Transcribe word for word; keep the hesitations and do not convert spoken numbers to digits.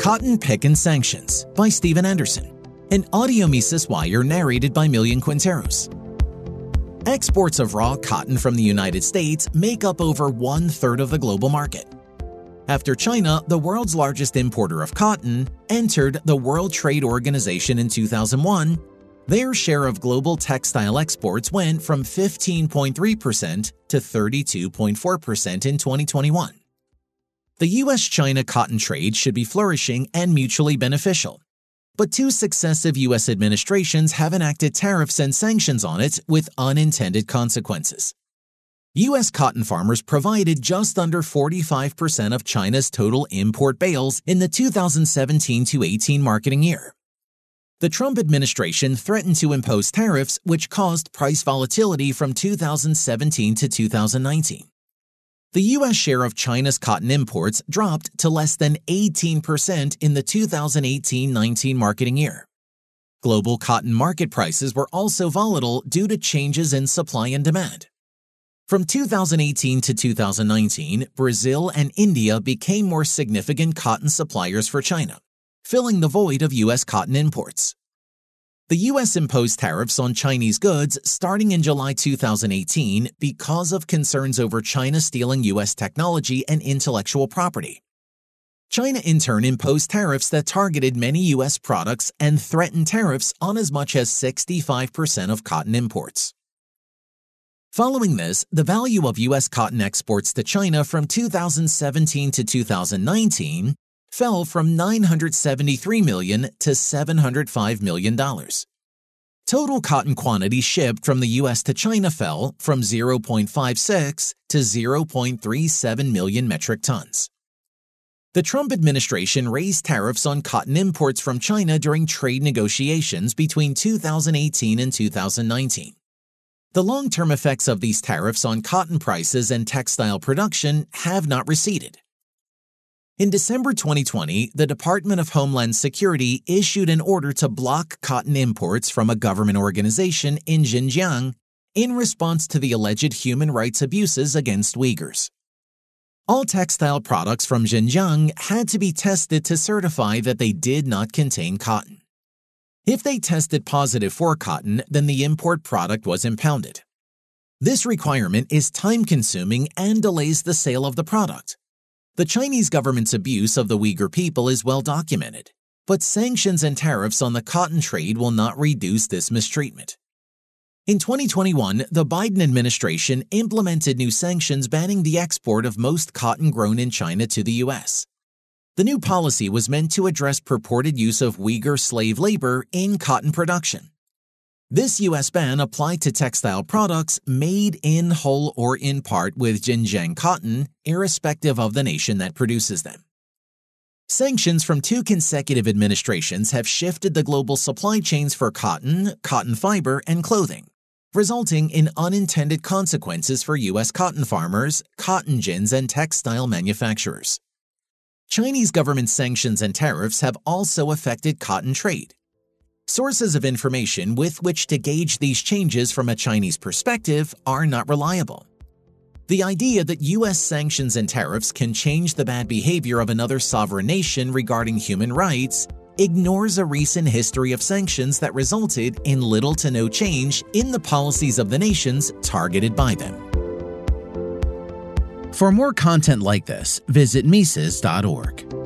Cotton Pickin' Sanctions by Stephen Anderson, an audio Mises Wire narrated by Millian Quinteros. Exports of raw cotton from the United States make up over one-third of the global market. After China, the world's largest importer of cotton, entered the World Trade Organization in two thousand one, their share of global textile exports went from fifteen point three percent to thirty-two point four percent in twenty twenty-one. The U S-China cotton trade should be flourishing and mutually beneficial, but two successive U S administrations have enacted tariffs and sanctions on it with unintended consequences. U S cotton farmers provided just under forty-five percent of China's total import bales in the two thousand seventeen to eighteen marketing year. The Trump administration threatened to impose tariffs, which caused price volatility from two thousand seventeen to two thousand nineteen. The U S share of China's cotton imports dropped to less than eighteen percent in the two thousand eighteen nineteen marketing year. Global cotton market prices were also volatile due to changes in supply and demand. From two thousand eighteen to two thousand nineteen, Brazil and India became more significant cotton suppliers for China, filling the void of U S cotton imports. The U S imposed tariffs on Chinese goods starting in July two thousand eighteen because of concerns over China stealing U S technology and intellectual property. China in turn imposed tariffs that targeted many U S products and threatened tariffs on as much as sixty-five percent of cotton imports. Following this, the value of U S cotton exports to China from two thousand seventeen to two thousand nineteen fell from nine hundred seventy-three million dollars to seven hundred five million dollars. Total cotton quantity shipped from the U S to China fell from zero point five six to zero point three seven million metric tons. The Trump administration raised tariffs on cotton imports from China during trade negotiations between two thousand eighteen and two thousand nineteen. The long-term effects of these tariffs on cotton prices and textile production have not receded. In December twenty twenty, the Department of Homeland Security issued an order to block cotton imports from a government organization in Xinjiang in response to the alleged human rights abuses against Uyghurs. All textile products from Xinjiang had to be tested to certify that they did not contain cotton. If they tested positive for cotton, then the import product was impounded. This requirement is time-consuming and delays the sale of the product. The Chinese government's abuse of the Uyghur people is well documented, but sanctions and tariffs on the cotton trade will not reduce this mistreatment. In twenty twenty-one, the Biden administration implemented new sanctions banning the export of most cotton grown in China to the U S. The new policy was meant to address purported use of Uyghur slave labor in cotton production. This U S ban applied to textile products made in whole or in part with Xinjiang cotton, irrespective of the nation that produces them. Sanctions from two consecutive administrations have shifted the global supply chains for cotton, cotton fiber, and clothing, resulting in unintended consequences for U S cotton farmers, cotton gins, and textile manufacturers. Chinese government sanctions and tariffs have also affected cotton trade. Sources of information with which to gauge these changes from a Chinese perspective are not reliable. The idea that U S sanctions and tariffs can change the bad behavior of another sovereign nation regarding human rights ignores a recent history of sanctions that resulted in little to no change in the policies of the nations targeted by them. For more content like this, visit Mises dot org.